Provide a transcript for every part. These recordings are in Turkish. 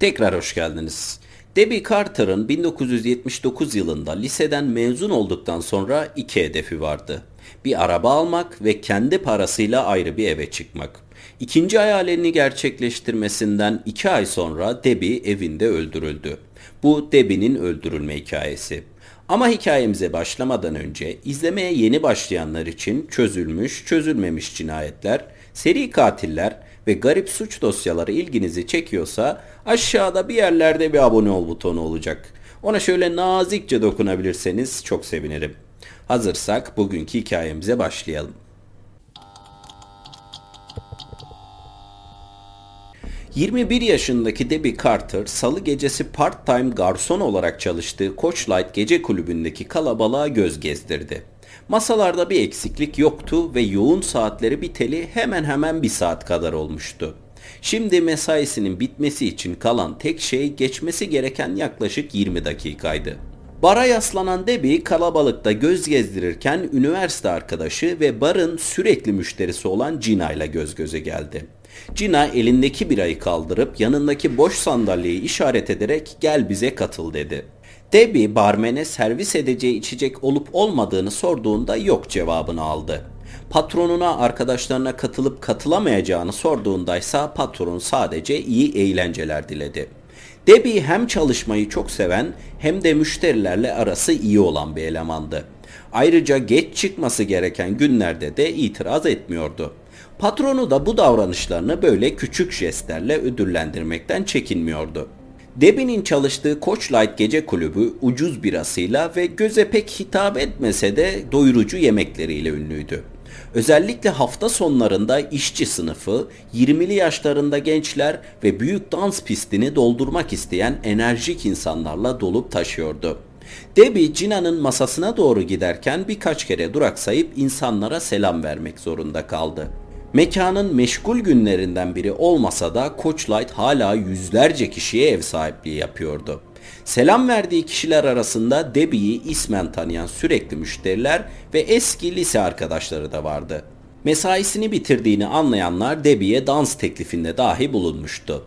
Tekrar hoş geldiniz. Debbie Carter'ın 1979 yılında liseden mezun olduktan sonra 2 hedefi vardı. Bir araba almak ve kendi parasıyla ayrı bir eve çıkmak. İkinci hayalini gerçekleştirmesinden 2 ay sonra Debbie evinde öldürüldü. Bu Debbie'nin öldürülme hikayesi. Ama hikayemize başlamadan önce izlemeye yeni başlayanlar için çözülmüş, çözülmemiş cinayetler, seri katiller ve garip suç dosyaları ilginizi çekiyorsa aşağıda bir yerlerde bir abone ol butonu olacak. Ona şöyle nazikçe dokunabilirseniz çok sevinirim. Hazırsak bugünkü hikayemize başlayalım. ...21 yaşındaki Debbie Carter salı gecesi part-time garson olarak çalıştığı Coachlight gece kulübündeki kalabalığa göz gezdirdi. Masalarda bir eksiklik yoktu ve yoğun saatleri biteli hemen bir saat kadar olmuştu. Şimdi mesaisinin bitmesi için kalan tek şey geçmesi gereken yaklaşık 20 dakikaydı. Bara yaslanan Debbie kalabalıkta göz gezdirirken üniversite arkadaşı ve barın sürekli müşterisi olan Gina ile göz göze geldi. Gina elindeki birayı kaldırıp yanındaki boş sandalyeyi işaret ederek "Gel bize katıl" dedi. Debbie barmene servis edeceği içecek olup olmadığını sorduğunda "Yok" cevabını aldı. Patronuna arkadaşlarına katılıp katılamayacağını sorduğundaysa patron sadece "iyi eğlenceler" diledi. Debbie hem çalışmayı çok seven hem de müşterilerle arası iyi olan bir elemandı. Ayrıca geç çıkması gereken günlerde de itiraz etmiyordu. Patronu da bu davranışlarını böyle küçük jestlerle ödüllendirmekten çekinmiyordu. Debbie'nin çalıştığı Coachlight gece kulübü ucuz birasıyla ve göze pek hitap etmese de doyurucu yemekleriyle ünlüydü. Özellikle hafta sonlarında işçi sınıfı, 20'li yaşlarında gençler ve büyük dans pistini doldurmak isteyen enerjik insanlarla dolup taşıyordu. Debbie, Gina'nın masasına doğru giderken birkaç kere duraksayıp insanlara selam vermek zorunda kaldı. Mekanın meşgul günlerinden biri olmasa da Coachlight hala yüzlerce kişiye ev sahipliği yapıyordu. Selam verdiği kişiler arasında Debbie'yi ismen tanıyan sürekli müşteriler ve eski lise arkadaşları da vardı. Mesaisini bitirdiğini anlayanlar Debbie'ye dans teklifinde dahi bulunmuştu.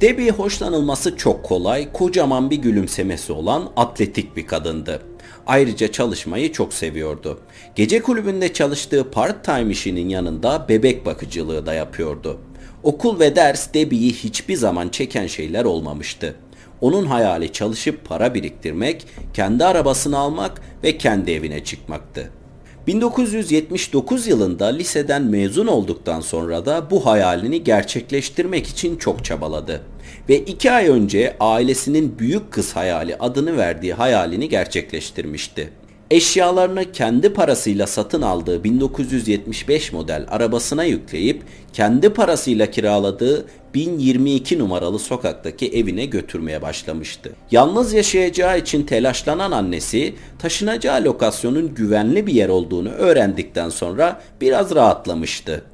Debbie hoşlanılması çok kolay, kocaman bir gülümsemesi olan atletik bir kadındı. Ayrıca çalışmayı çok seviyordu. Gece kulübünde çalıştığı part-time işinin yanında bebek bakıcılığı da yapıyordu. Okul ve ders Debbie'yi hiçbir zaman çeken şeyler olmamıştı. Onun hayali çalışıp para biriktirmek, kendi arabasını almak ve kendi evine çıkmaktı. 1979 yılında liseden mezun olduktan sonra da bu hayalini gerçekleştirmek için çok çabaladı. Ve 2 ay önce ailesinin büyük kız hayali adını verdiği hayalini gerçekleştirmişti. Eşyalarını kendi parasıyla satın aldığı 1975 model arabasına yükleyip kendi parasıyla kiraladığı 1022 numaralı sokaktaki evine götürmeye başlamıştı. Yalnız yaşayacağı için telaşlanan annesi taşınacağı lokasyonun güvenli bir yer olduğunu öğrendikten sonra biraz rahatlamıştı.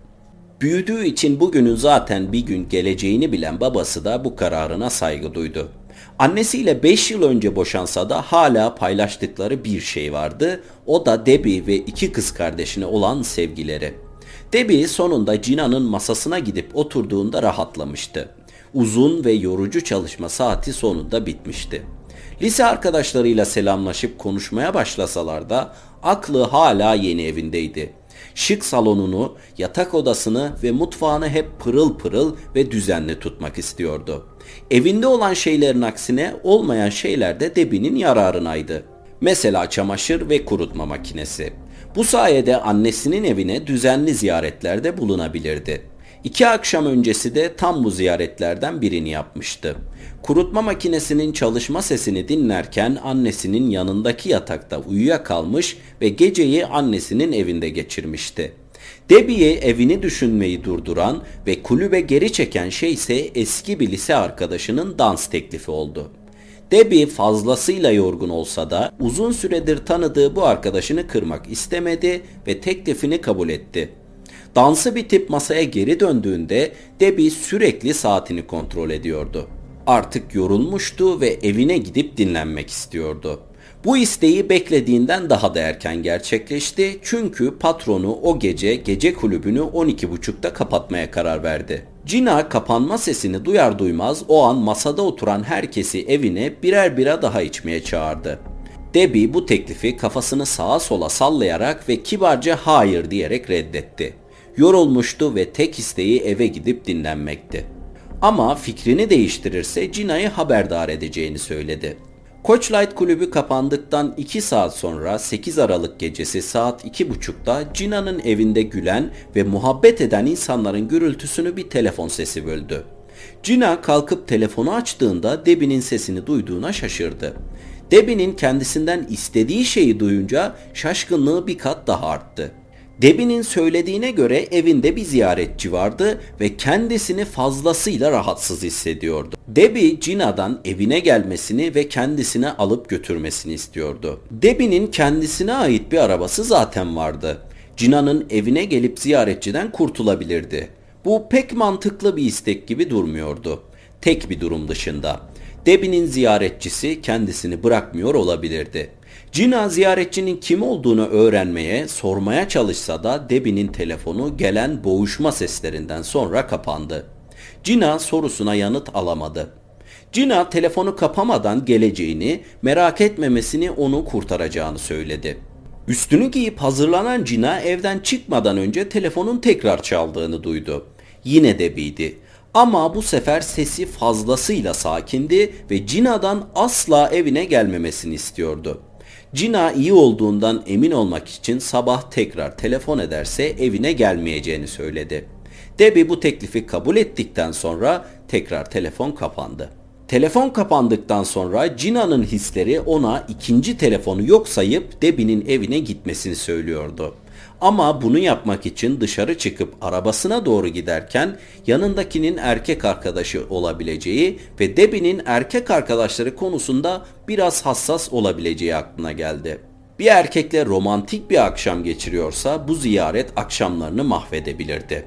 Büyüdüğü için bugünün zaten bir gün geleceğini bilen babası da bu kararına saygı duydu. Annesiyle 5 yıl önce boşansa da hala paylaştıkları bir şey vardı. O da Debbie ve 2 kız kardeşine olan sevgileri. Debbie sonunda Gina'nın masasına gidip oturduğunda rahatlamıştı. Uzun ve yorucu çalışma saati sonunda bitmişti. Lise arkadaşlarıyla selamlaşıp konuşmaya başlasalar da aklı hala yeni evindeydi. Şık salonunu, yatak odasını ve mutfağını hep pırıl pırıl ve düzenli tutmak istiyordu. Evinde olan şeylerin aksine olmayan şeyler de Debbie'nin yararınaydı. Mesela çamaşır ve kurutma makinesi. Bu sayede annesinin evine düzenli ziyaretlerde bulunabilirdi. 2 akşam öncesi de tam bu ziyaretlerden birini yapmıştı. Kurutma makinesinin çalışma sesini dinlerken annesinin yanındaki yatakta uyuyakalmış ve geceyi annesinin evinde geçirmişti. Debbie'ye evini düşünmeyi durduran ve kulübe geri çeken şey ise eski bir lise arkadaşının dans teklifi oldu. Debbie fazlasıyla yorgun olsa da uzun süredir tanıdığı bu arkadaşını kırmak istemedi ve teklifini kabul etti. Dansı bitip masaya geri döndüğünde Debbie sürekli saatini kontrol ediyordu. Artık yorulmuştu ve evine gidip dinlenmek istiyordu. Bu isteği beklediğinden daha da erken gerçekleşti çünkü patronu o gece kulübünü 12.30'da kapatmaya karar verdi. Gina kapanma sesini duyar duymaz o an masada oturan herkesi evine birer bira daha içmeye çağırdı. Debbie bu teklifi kafasını sağa sola sallayarak ve kibarca hayır diyerek reddetti. Yorulmuştu ve tek isteği eve gidip dinlenmekti. Ama fikrini değiştirirse Gina'yı haberdar edeceğini söyledi. Coachlight kulübü kapandıktan 2 saat sonra 8 Aralık gecesi saat 2.30'da Gina'nın evinde gülen ve muhabbet eden insanların gürültüsünü bir telefon sesi böldü. Gina kalkıp telefonu açtığında Debbie'nin sesini duyduğuna şaşırdı. Debbie'nin kendisinden istediği şeyi duyunca şaşkınlığı bir kat daha arttı. Debbie'nin söylediğine göre evinde bir ziyaretçi vardı ve kendisini fazlasıyla rahatsız hissediyordu. Debbie, Gina'dan evine gelmesini ve kendisine alıp götürmesini istiyordu. Debbie'nin kendisine ait bir arabası zaten vardı. Gina'nın evine gelip ziyaretçiden kurtulabilirdi. Bu pek mantıklı bir istek gibi durmuyordu. Tek bir durum dışında. Debbie'nin ziyaretçisi kendisini bırakmıyor olabilirdi. Gina ziyaretçinin kim olduğunu öğrenmeye, sormaya çalışsa da Debbie'nin telefonu gelen boğuşma seslerinden sonra kapandı. Gina sorusuna yanıt alamadı. Gina telefonu kapamadan geleceğini, merak etmemesini, onu kurtaracağını söyledi. Üstünü giyip hazırlanan Gina evden çıkmadan önce telefonun tekrar çaldığını duydu. Yine Debbie'ydi. Ama bu sefer sesi fazlasıyla sakindi ve Gina'dan asla evine gelmemesini istiyordu. Gina iyi olduğundan emin olmak için sabah tekrar telefon ederse evine gelmeyeceğini söyledi. Debbie bu teklifi kabul ettikten sonra tekrar telefon kapandı. Telefon kapandıktan sonra Gina'nın hisleri ona ikinci telefonu yok sayıp Debbie'nin evine gitmesini söylüyordu. Ama bunu yapmak için dışarı çıkıp arabasına doğru giderken yanındakinin erkek arkadaşı olabileceği ve Debbie'nin erkek arkadaşları konusunda biraz hassas olabileceği aklına geldi. Bir erkekle romantik bir akşam geçiriyorsa bu ziyaret akşamlarını mahvedebilirdi.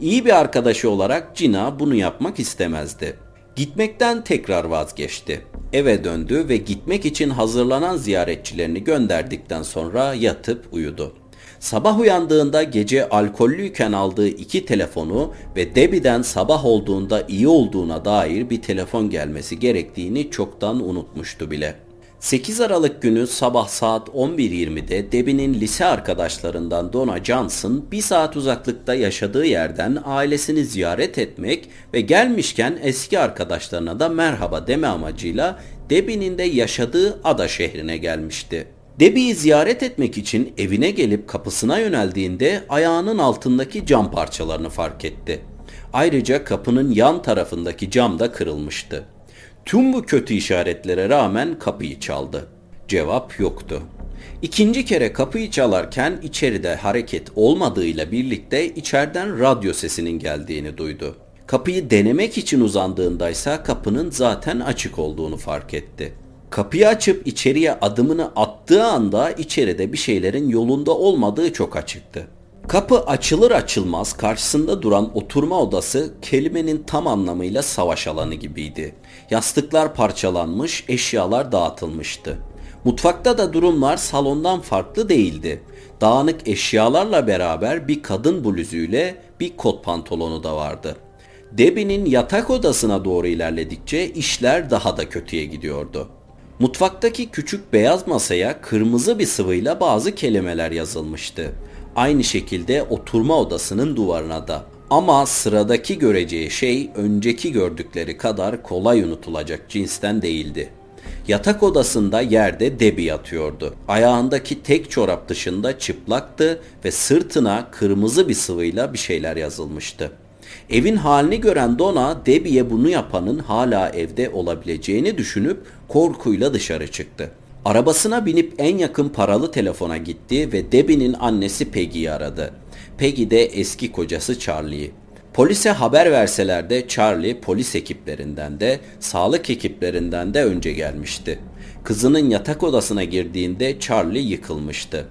İyi bir arkadaşı olarak Gina bunu yapmak istemezdi. Gitmekten tekrar vazgeçti. Eve döndü ve gitmek için hazırlanan ziyaretçilerini gönderdikten sonra yatıp uyudu. Sabah uyandığında gece alkollüyken aldığı 2 telefonu ve Debbie'den sabah olduğunda iyi olduğuna dair bir telefon gelmesi gerektiğini çoktan unutmuştu bile. 8 Aralık günü sabah saat 11.20'de Debbie'nin lise arkadaşlarından Donna Johnson, bir saat uzaklıkta yaşadığı yerden ailesini ziyaret etmek ve gelmişken eski arkadaşlarına da merhaba deme amacıyla Debbie'nin de yaşadığı ada şehrine gelmişti. Debbie'yi ziyaret etmek için evine gelip kapısına yöneldiğinde ayağının altındaki cam parçalarını fark etti. Ayrıca kapının yan tarafındaki cam da kırılmıştı. Tüm bu kötü işaretlere rağmen kapıyı çaldı. Cevap yoktu. İkinci kere kapıyı çalarken içeride hareket olmadığıyla birlikte içeriden radyo sesinin geldiğini duydu. Kapıyı denemek için uzandığındaysa kapının zaten açık olduğunu fark etti. Kapıyı açıp içeriye adımını attığı anda içeride bir şeylerin yolunda olmadığı çok açıktı. Kapı açılır açılmaz karşısında duran oturma odası kelimenin tam anlamıyla savaş alanı gibiydi. Yastıklar parçalanmış, eşyalar dağıtılmıştı. Mutfakta da durumlar salondan farklı değildi. Dağınık eşyalarla beraber bir kadın bluzuyla bir kot pantolonu da vardı. Debbie'nin yatak odasına doğru ilerledikçe işler daha da kötüye gidiyordu. Mutfaktaki küçük beyaz masaya kırmızı bir sıvıyla bazı kelimeler yazılmıştı. Aynı şekilde oturma odasının duvarına da. Ama sıradaki göreceği şey önceki gördükleri kadar kolay unutulacak cinsten değildi. Yatak odasında yerde Debbie yatıyordu. Ayağındaki tek çorap dışında çıplaktı ve sırtına kırmızı bir sıvıyla bir şeyler yazılmıştı. Evin halini gören Donna, Debbie'ye bunu yapanın hala evde olabileceğini düşünüp korkuyla dışarı çıktı. Arabasına binip en yakın paralı telefona gitti ve Debbie'nin annesi Peggy'yi aradı. Peggy de eski kocası Charlie'yi. Polise haber verseler de Charlie polis ekiplerinden de sağlık ekiplerinden de önce gelmişti. Kızının yatak odasına girdiğinde Charlie yıkılmıştı.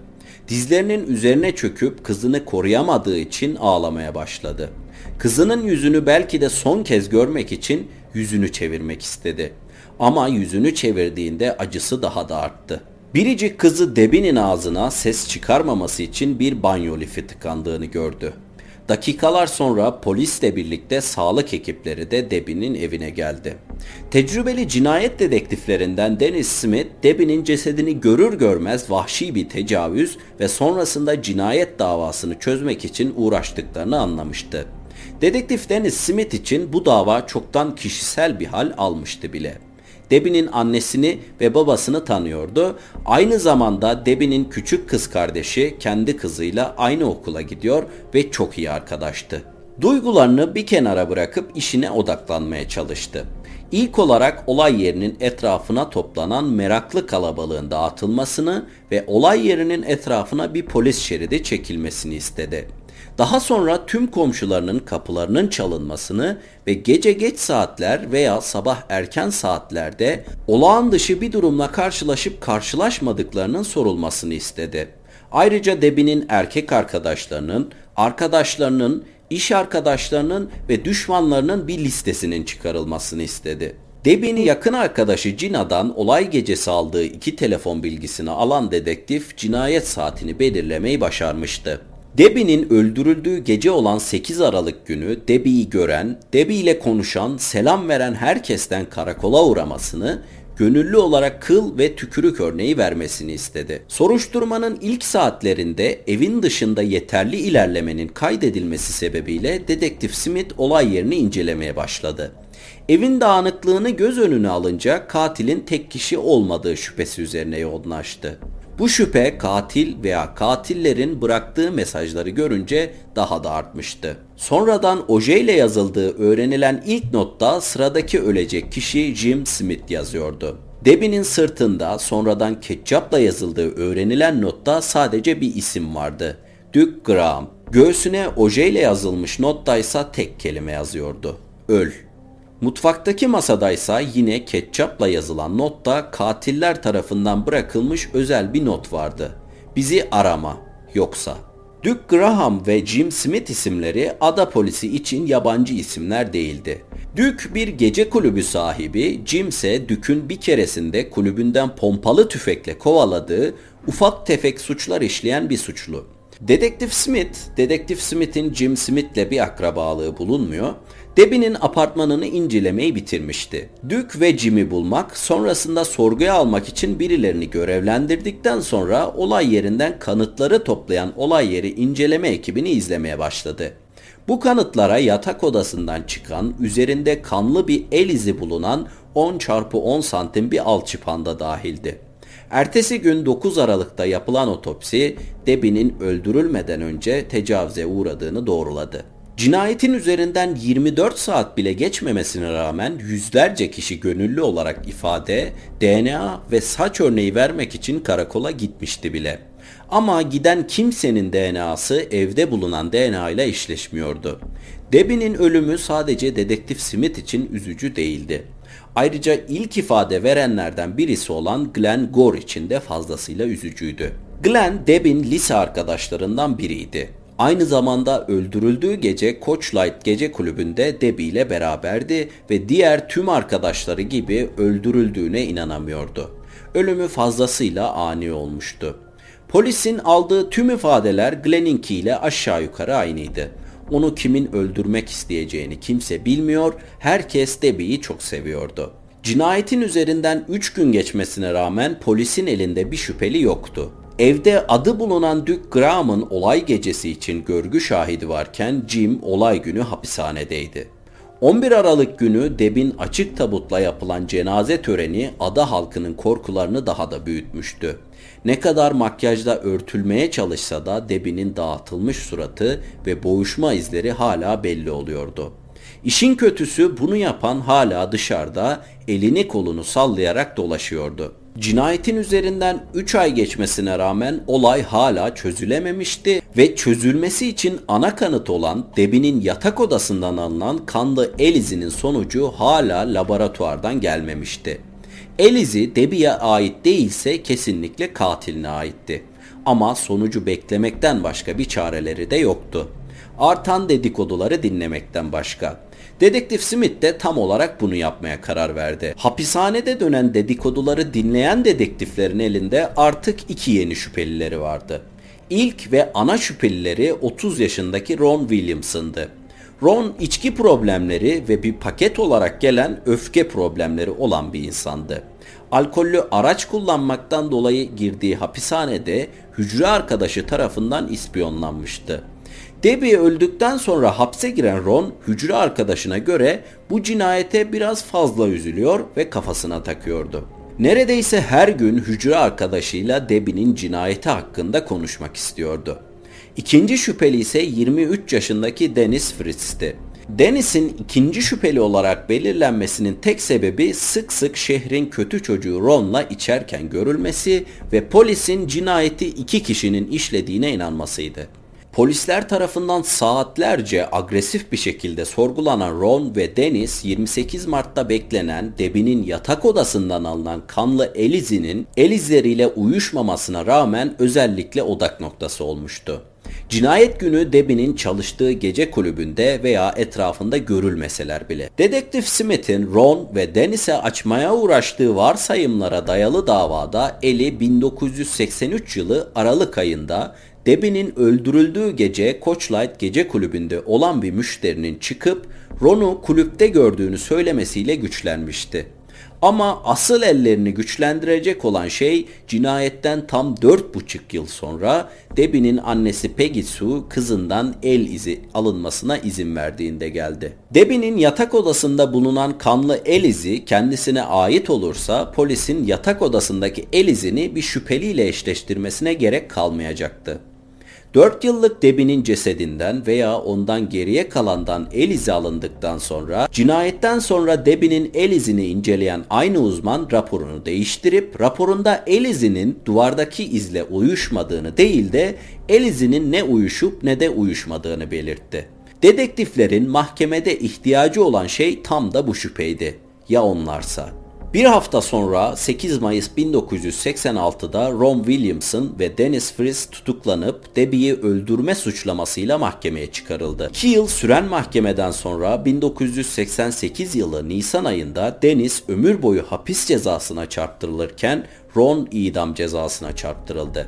Dizlerinin üzerine çöküp kızını koruyamadığı için ağlamaya başladı. Kızının yüzünü belki de son kez görmek için yüzünü çevirmek istedi. Ama yüzünü çevirdiğinde acısı daha da arttı. Biricik kızı Debbie'nin ağzına ses çıkarmaması için bir banyo lifi tıkandığını gördü. Dakikalar sonra polisle birlikte sağlık ekipleri de Debbie'nin evine geldi. Tecrübeli cinayet dedektiflerinden Dennis Smith, Debbie'nin cesedini görür görmez vahşi bir tecavüz ve sonrasında cinayet davasını çözmek için uğraştıklarını anlamıştı. Dedektif Dennis Smith için bu dava çoktan kişisel bir hal almıştı bile. Debbie'nin annesini ve babasını tanıyordu. Aynı zamanda Debbie'nin küçük kız kardeşi kendi kızıyla aynı okula gidiyor ve çok iyi arkadaştı. Duygularını bir kenara bırakıp işine odaklanmaya çalıştı. İlk olarak olay yerinin etrafına toplanan meraklı kalabalığın dağıtılmasını ve olay yerinin etrafına bir polis şeridi çekilmesini istedi. Daha sonra tüm komşularının kapılarının çalınmasını ve gece geç saatler veya sabah erken saatlerde olağan dışı bir durumla karşılaşıp karşılaşmadıklarının sorulmasını istedi. Ayrıca Debbie'nin erkek arkadaşlarının, iş arkadaşlarının ve düşmanlarının bir listesinin çıkarılmasını istedi. Debbie'nin yakın arkadaşı Gina'dan olay gecesi aldığı 2 telefon bilgisini alan dedektif cinayet saatini belirlemeyi başarmıştı. Debbie'nin öldürüldüğü gece olan 8 Aralık günü Debbie'yi gören, Debbie ile konuşan, selam veren herkesten karakola uğramasını, gönüllü olarak kıl ve tükürük örneği vermesini istedi. Soruşturmanın ilk saatlerinde evin dışında yeterli ilerlemenin kaydedilmesi sebebiyle dedektif Smith olay yerini incelemeye başladı. Evin dağınıklığını göz önüne alınca katilin tek kişi olmadığı şüphesi üzerine yoğunlaştı. Bu şüphe katil veya katillerin bıraktığı mesajları görünce daha da artmıştı. Sonradan ojeyle yazıldığı öğrenilen ilk notta sıradaki ölecek kişi Jim Smith yazıyordu. Debbie'nin sırtında sonradan ketçapla yazıldığı öğrenilen notta sadece bir isim vardı: Duke Graham. Göğsüne ojeyle yazılmış nottaysa tek kelime yazıyordu: Öl. Mutfaktaki masadaysa yine ketçapla yazılan notta katiller tarafından bırakılmış özel bir not vardı: Bizi arama, yoksa. Duke Graham ve Jim Smith isimleri ada polisi için yabancı isimler değildi. Duke bir gece kulübü sahibi, Jim ise Duke'ün bir keresinde kulübünden pompalı tüfekle kovaladığı ufak tefek suçlar işleyen bir suçlu. Dedektif Smith'in Jim Smith'le bir akrabalığı bulunmuyor. Debbie'nin apartmanını incelemeyi bitirmişti. Duke ve Jim'i bulmak, sonrasında sorguya almak için birilerini görevlendirdikten sonra olay yerinden kanıtları toplayan olay yeri inceleme ekibini izlemeye başladı. Bu kanıtlara yatak odasından çıkan, üzerinde kanlı bir el izi bulunan 10x10 santim bir alçıpanda dahildi. Ertesi gün 9 Aralık'ta yapılan otopsi, Debbie'nin öldürülmeden önce tecavüze uğradığını doğruladı. Cinayetin üzerinden 24 saat bile geçmemesine rağmen yüzlerce kişi gönüllü olarak ifade, DNA ve saç örneği vermek için karakola gitmişti bile. Ama giden kimsenin DNA'sı evde bulunan DNA ile eşleşmiyordu. Debbie'nin ölümü sadece dedektif Smith için üzücü değildi. Ayrıca ilk ifade verenlerden birisi olan Glen Gore için de fazlasıyla üzücüydü. Glen, Debbie'nin lise arkadaşlarından biriydi. Aynı zamanda öldürüldüğü gece Coachlight gece kulübünde Debbie ile beraberdi ve diğer tüm arkadaşları gibi öldürüldüğüne inanamıyordu. Ölümü fazlasıyla ani olmuştu. Polisin aldığı tüm ifadeler Glen'inki ile aşağı yukarı aynıydı. Onu kimin öldürmek isteyeceğini kimse bilmiyor, herkes Debbie'yi çok seviyordu. Cinayetin üzerinden 3 gün geçmesine rağmen polisin elinde bir şüpheli yoktu. Evde adı bulunan Duke Graham'ın olay gecesi için görgü şahidi varken Jim olay günü hapishanedeydi. 11 Aralık günü Debbie'nin açık tabutla yapılan cenaze töreni ada halkının korkularını daha da büyütmüştü. Ne kadar makyajla örtülmeye çalışsa da Debbie'nin dağıtılmış suratı ve boğuşma izleri hala belli oluyordu. İşin kötüsü, bunu yapan hala dışarıda elini kolunu sallayarak dolaşıyordu. Cinayetin üzerinden 3 ay geçmesine rağmen olay hala çözülememişti ve çözülmesi için ana kanıt olan Debbie'nin yatak odasından alınan kanlı el izinin sonucu hala laboratuvardan gelmemişti. El izi Debbie'ye ait değilse kesinlikle katiline aitti. Ama sonucu beklemekten başka bir çareleri de yoktu. Artan dedikoduları dinlemekten başka. Dedektif Smith de tam olarak bunu yapmaya karar verdi. Hapishanede dönen dedikoduları dinleyen dedektiflerin elinde artık 2 yeni şüphelileri vardı. İlk ve ana şüphelileri 30 yaşındaki Ron Williamson'dı. Ron içki problemleri ve bir paket olarak gelen öfke problemleri olan bir insandı. Alkollü araç kullanmaktan dolayı girdiği hapishanede hücre arkadaşı tarafından ispiyonlanmıştı. Debbie öldükten sonra hapse giren Ron, hücre arkadaşına göre bu cinayete biraz fazla üzülüyor ve kafasına takıyordu. Neredeyse her gün hücre arkadaşıyla Debbie'nin cinayeti hakkında konuşmak istiyordu. İkinci şüpheli ise 23 yaşındaki Dennis Fritz'ti. Dennis'in ikinci şüpheli olarak belirlenmesinin tek sebebi sık sık şehrin kötü çocuğu Ron'la içerken görülmesi ve polisin cinayeti iki kişinin işlediğine inanmasıydı. Polisler tarafından saatlerce agresif bir şekilde sorgulanan Ron ve Dennis, 28 Mart'ta beklenen Debbie'nin yatak odasından alınan kanlı el izinin el izleriyle uyuşmamasına rağmen özellikle odak noktası olmuştu. Cinayet günü Debbie'nin çalıştığı gece kulübünde veya etrafında görülmeseler bile. Dedektif Smith'in Ron ve Dennis'e açmaya uğraştığı varsayımlara dayalı davada eli 1983 yılı Aralık ayında Debbie'nin öldürüldüğü gece Coachlight gece kulübünde olan bir müşterinin çıkıp Ron'u kulüpte gördüğünü söylemesiyle güçlenmişti. Ama asıl ellerini güçlendirecek olan şey cinayetten tam 4,5 yıl sonra Debbie'nin annesi Peggy Sue kızından el izi alınmasına izin verdiğinde geldi. Debbie'nin yatak odasında bulunan kanlı el izi kendisine ait olursa polisin yatak odasındaki el izini bir şüpheliyle eşleştirmesine gerek kalmayacaktı. 4 yıllık Debbie'nin cesedinden veya ondan geriye kalandan el izi alındıktan sonra cinayetten sonra Debbie'nin el izini inceleyen aynı uzman raporunu değiştirip raporunda el izinin duvardaki izle uyuşmadığını değil de el izinin ne uyuşup ne de uyuşmadığını belirtti. Dedektiflerin mahkemede ihtiyacı olan şey tam da bu şüpheydi. Ya onlarsa? Bir hafta sonra 8 Mayıs 1986'da Ron Williamson ve Dennis Fritz tutuklanıp Debbie'yi öldürme suçlamasıyla mahkemeye çıkarıldı. 2 yıl süren mahkemeden sonra 1988 yılı Nisan ayında Dennis ömür boyu hapis cezasına çarptırılırken Ron idam cezasına çarptırıldı.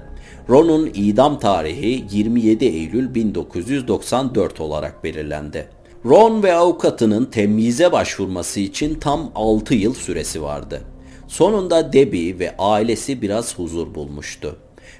Ron'un idam tarihi 27 Eylül 1994 olarak belirlendi. Ron ve avukatının temyize başvurması için tam 6 yıl süresi vardı. Sonunda Debbie ve ailesi biraz huzur bulmuştu.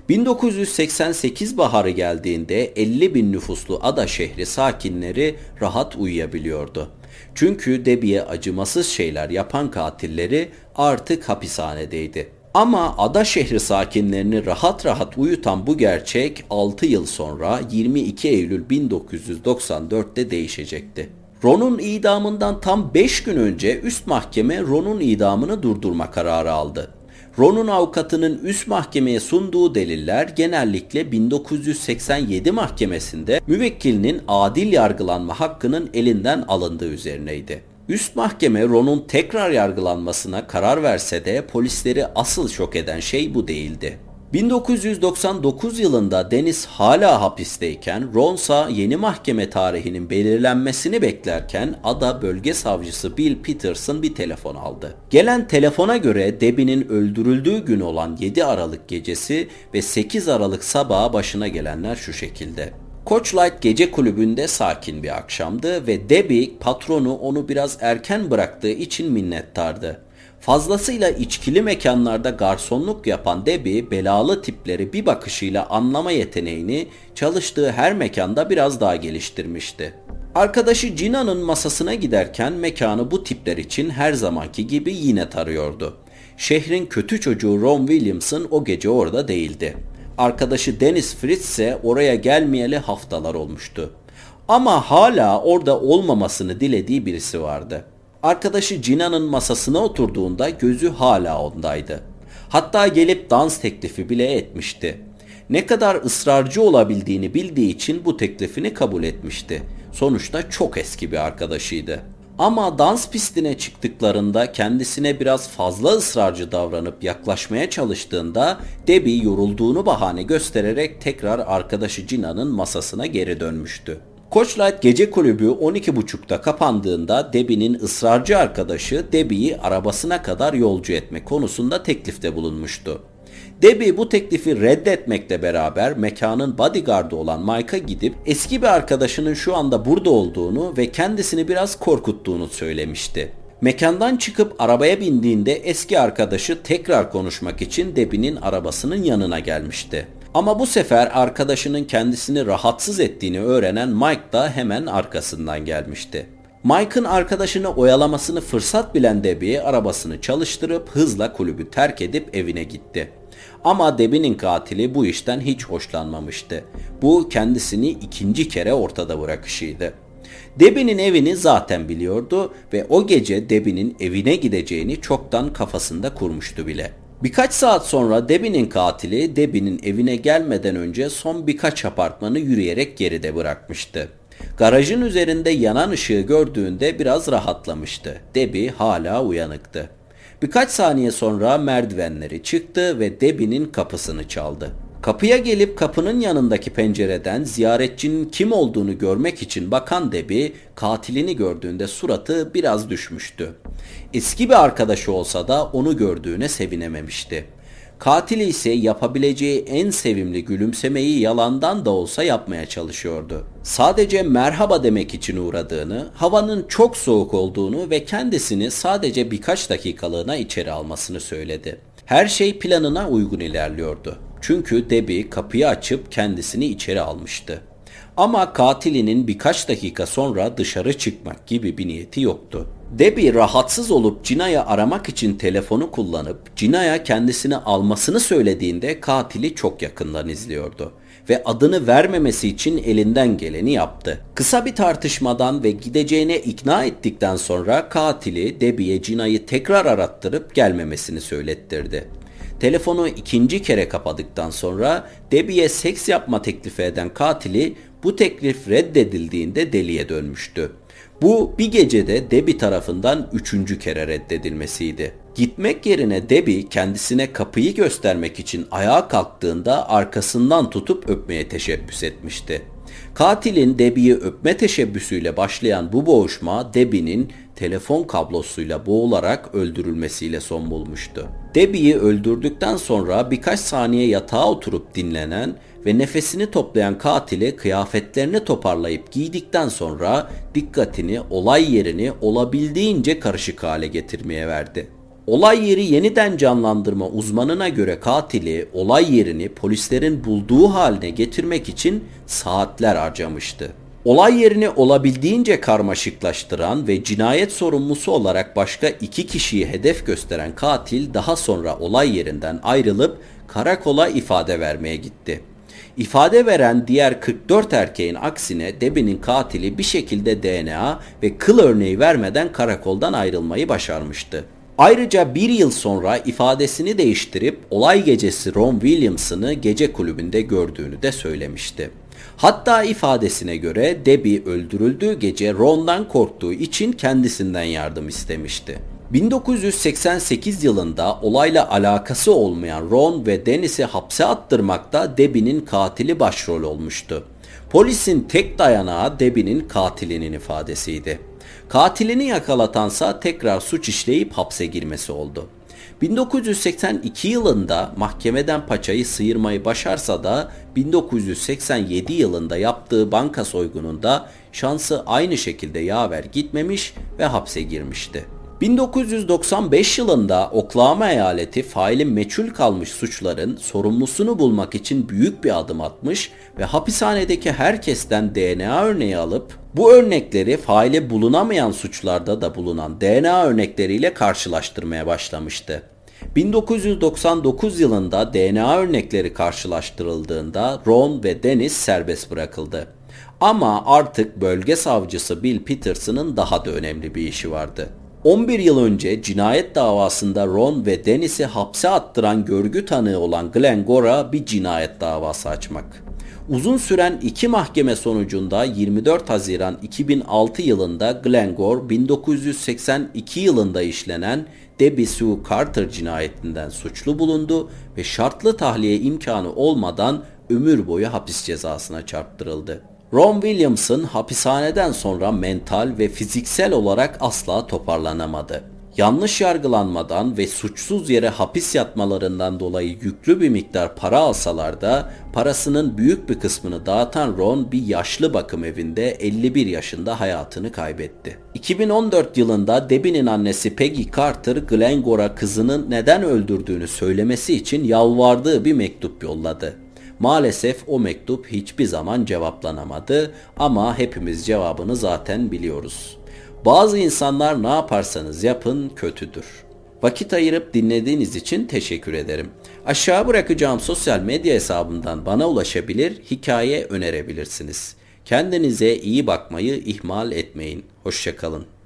1988 baharı geldiğinde 50 bin nüfuslu ada şehri sakinleri rahat uyuyabiliyordu. Çünkü Debbie'ye acımasız şeyler yapan katilleri artık hapishanedeydi. Ama ada şehri sakinlerini rahat rahat uyutan bu gerçek 6 yıl sonra 22 Eylül 1994'te değişecekti. Ron'un idamından tam 5 gün önce üst mahkeme Ron'un idamını durdurma kararı aldı. Ron'un avukatının üst mahkemeye sunduğu deliller genellikle 1987 mahkemesinde müvekkilinin adil yargılanma hakkının elinden alındığı üzerineydi. Üst mahkeme Ron'un tekrar yargılanmasına karar verse de polisleri asıl şok eden şey bu değildi. 1999 yılında Dennis hala hapisteyken Ron'sa yeni mahkeme tarihinin belirlenmesini beklerken ada bölge savcısı Bill Peterson bir telefon aldı. Gelen telefona göre Debbie'nin öldürüldüğü gün olan 7 Aralık gecesi ve 8 Aralık sabahı başına gelenler şu şekilde. Coachlight gece kulübünde sakin bir akşamdı ve Debbie patronu onu biraz erken bıraktığı için minnettardı. Fazlasıyla içkili mekanlarda garsonluk yapan Debbie belalı tipleri bir bakışıyla anlama yeteneğini çalıştığı her mekanda biraz daha geliştirmişti. Arkadaşı Gina'nın masasına giderken mekanı bu tipler için her zamanki gibi yine tarıyordu. Şehrin kötü çocuğu Ron Williamson o gece orada değildi. Arkadaşı Dennis Fritz ise oraya gelmeyeli haftalar olmuştu. Ama hala orada olmamasını dilediği birisi vardı. Arkadaşı Gina'nın masasına oturduğunda gözü hala ondaydı. Hatta gelip dans teklifi bile etmişti. Ne kadar ısrarcı olabildiğini bildiği için bu teklifini kabul etmişti. Sonuçta çok eski bir arkadaşıydı. Ama dans pistine çıktıklarında kendisine biraz fazla ısrarcı davranıp yaklaşmaya çalıştığında Debbie yorulduğunu bahane göstererek tekrar arkadaşı Gina'nın masasına geri dönmüştü. Coachlight gece kulübü 12.30'da kapandığında Debbie'nin ısrarcı arkadaşı Debbie'yi arabasına kadar yolcu etme konusunda teklifte bulunmuştu. Debbie bu teklifi reddetmekle beraber mekanın bodyguardı olan Mike'a gidip eski bir arkadaşının şu anda burada olduğunu ve kendisini biraz korkuttuğunu söylemişti. Mekandan çıkıp arabaya bindiğinde eski arkadaşı tekrar konuşmak için Debbie'nin arabasının yanına gelmişti. Ama bu sefer arkadaşının kendisini rahatsız ettiğini öğrenen Mike da hemen arkasından gelmişti. Mike'ın arkadaşını oyalamasını fırsat bilen Debbie arabasını çalıştırıp hızla kulübü terk edip evine gitti. Ama Debbie'nin katili bu işten hiç hoşlanmamıştı. Bu kendisini ikinci kere ortada bırakışıydı. Debbie'nin evini zaten biliyordu ve o gece Debbie'nin evine gideceğini çoktan kafasında kurmuştu bile. Birkaç saat sonra Debbie'nin katili Debbie'nin evine gelmeden önce son birkaç apartmanı yürüyerek geride bırakmıştı. Garajın üzerinde yanan ışığı gördüğünde biraz rahatlamıştı. Debbie hala uyanıktı. Birkaç saniye sonra merdivenleri çıktı ve Debbie'nin kapısını çaldı. Kapıya gelip kapının yanındaki pencereden ziyaretçinin kim olduğunu görmek için bakan Debbie, katilini gördüğünde suratı biraz düşmüştü. Eski bir arkadaşı olsa da onu gördüğüne sevinememişti. Katili ise yapabileceği en sevimli gülümsemeyi yalandan da olsa yapmaya çalışıyordu. Sadece merhaba demek için uğradığını, havanın çok soğuk olduğunu ve kendisini sadece birkaç dakikalığına içeri almasını söyledi. Her şey planına uygun ilerliyordu. Çünkü Debbie kapıyı açıp kendisini içeri almıştı. Ama katilinin birkaç dakika sonra dışarı çıkmak gibi bir niyeti yoktu. Debbie rahatsız olup Gina'yı aramak için telefonu kullanıp Gina'ya kendisini almasını söylediğinde katili çok yakından izliyordu ve adını vermemesi için elinden geleni yaptı. Kısa bir tartışmadan ve gideceğine ikna ettikten sonra katili Debbie'ye Gina'yı tekrar arattırıp gelmemesini söylettirdi. Telefonu ikinci kere kapadıktan sonra Debbie'ye seks yapma teklifi eden katili bu teklif reddedildiğinde deliye dönmüştü. Bu bir gecede Debbie tarafından üçüncü kere reddedilmesiydi. Gitmek yerine Debbie kendisine kapıyı göstermek için ayağa kalktığında arkasından tutup öpmeye teşebbüs etmişti. Katilin Debbie'yi öpme teşebbüsüyle başlayan bu boğuşma Debbie'nin telefon kablosuyla boğularak öldürülmesiyle son bulmuştu. Debbie'yi öldürdükten sonra birkaç saniye yatağa oturup dinlenen ve nefesini toplayan katili kıyafetlerini toparlayıp giydikten sonra dikkatini olay yerini olabildiğince karışık hale getirmeye verdi. Olay yeri yeniden canlandırma uzmanına göre katili olay yerini polislerin bulduğu haline getirmek için saatler harcamıştı. Olay yerini olabildiğince karmaşıklaştıran ve cinayet sorumlusu olarak başka iki kişiyi hedef gösteren katil daha sonra olay yerinden ayrılıp karakola ifade vermeye gitti. İfade veren diğer 44 erkeğin aksine Debbie'nin katili bir şekilde DNA ve kıl örneği vermeden karakoldan ayrılmayı başarmıştı. Ayrıca bir yıl sonra ifadesini değiştirip olay gecesi Ron Williamson'ı gece kulübünde gördüğünü de söylemişti. Hatta ifadesine göre Debbie öldürüldüğü gece Ron'dan korktuğu için kendisinden yardım istemişti. 1988 yılında olayla alakası olmayan Ron ve Dennis'i hapse attırmakta Debbie'nin katili başrol olmuştu. Polisin tek dayanağı Debbie'nin katilinin ifadesiydi. Katilini yakalatansa tekrar suç işleyip hapse girmesi oldu. 1982 yılında mahkemeden paçayı sıyırmayı başarsa da 1987 yılında yaptığı banka soygununda şansı aynı şekilde yaver gitmemiş ve hapse girmişti. 1995 yılında Oklahoma eyaleti faili meçhul kalmış suçların sorumlusunu bulmak için büyük bir adım atmış ve hapishanedeki herkesten DNA örneği alıp bu örnekleri faili bulunamayan suçlarda da bulunan DNA örnekleriyle karşılaştırmaya başlamıştı. 1999 yılında DNA örnekleri karşılaştırıldığında Ron ve Dennis serbest bırakıldı. Ama artık bölge savcısı Bill Peterson'ın daha da önemli bir işi vardı. 11 yıl önce cinayet davasında Ron ve Dennis'i hapse attıran görgü tanığı olan Glen Gore'a bir cinayet davası açmak. Uzun süren iki mahkeme sonucunda 24 Haziran 2006 yılında Glen Gore 1982 yılında işlenen Debbie Sue Carter cinayetinden suçlu bulundu ve şartlı tahliye imkanı olmadan ömür boyu hapis cezasına çarptırıldı. Ron Williamson hapishaneden sonra mental ve fiziksel olarak asla toparlanamadı. yanlış yargılanmadan ve suçsuz yere hapis yatmalarından dolayı yüklü bir miktar para alsalar da parasının büyük bir kısmını dağıtan Ron bir yaşlı bakım evinde 51 yaşında hayatını kaybetti. 2014 yılında Debbie'nin annesi Peggy Carter, Glen Gore'a kızının neden öldürdüğünü söylemesi için yalvardığı bir mektup yolladı. Maalesef o mektup hiçbir zaman cevaplanamadı ama hepimiz cevabını zaten biliyoruz. Bazı insanlar ne yaparsanız yapın kötüdür. Vakit ayırıp dinlediğiniz için teşekkür ederim. Aşağı bırakacağım sosyal medya hesabından bana ulaşabilir, hikaye önerebilirsiniz. Kendinize iyi bakmayı ihmal etmeyin. Hoşça kalın.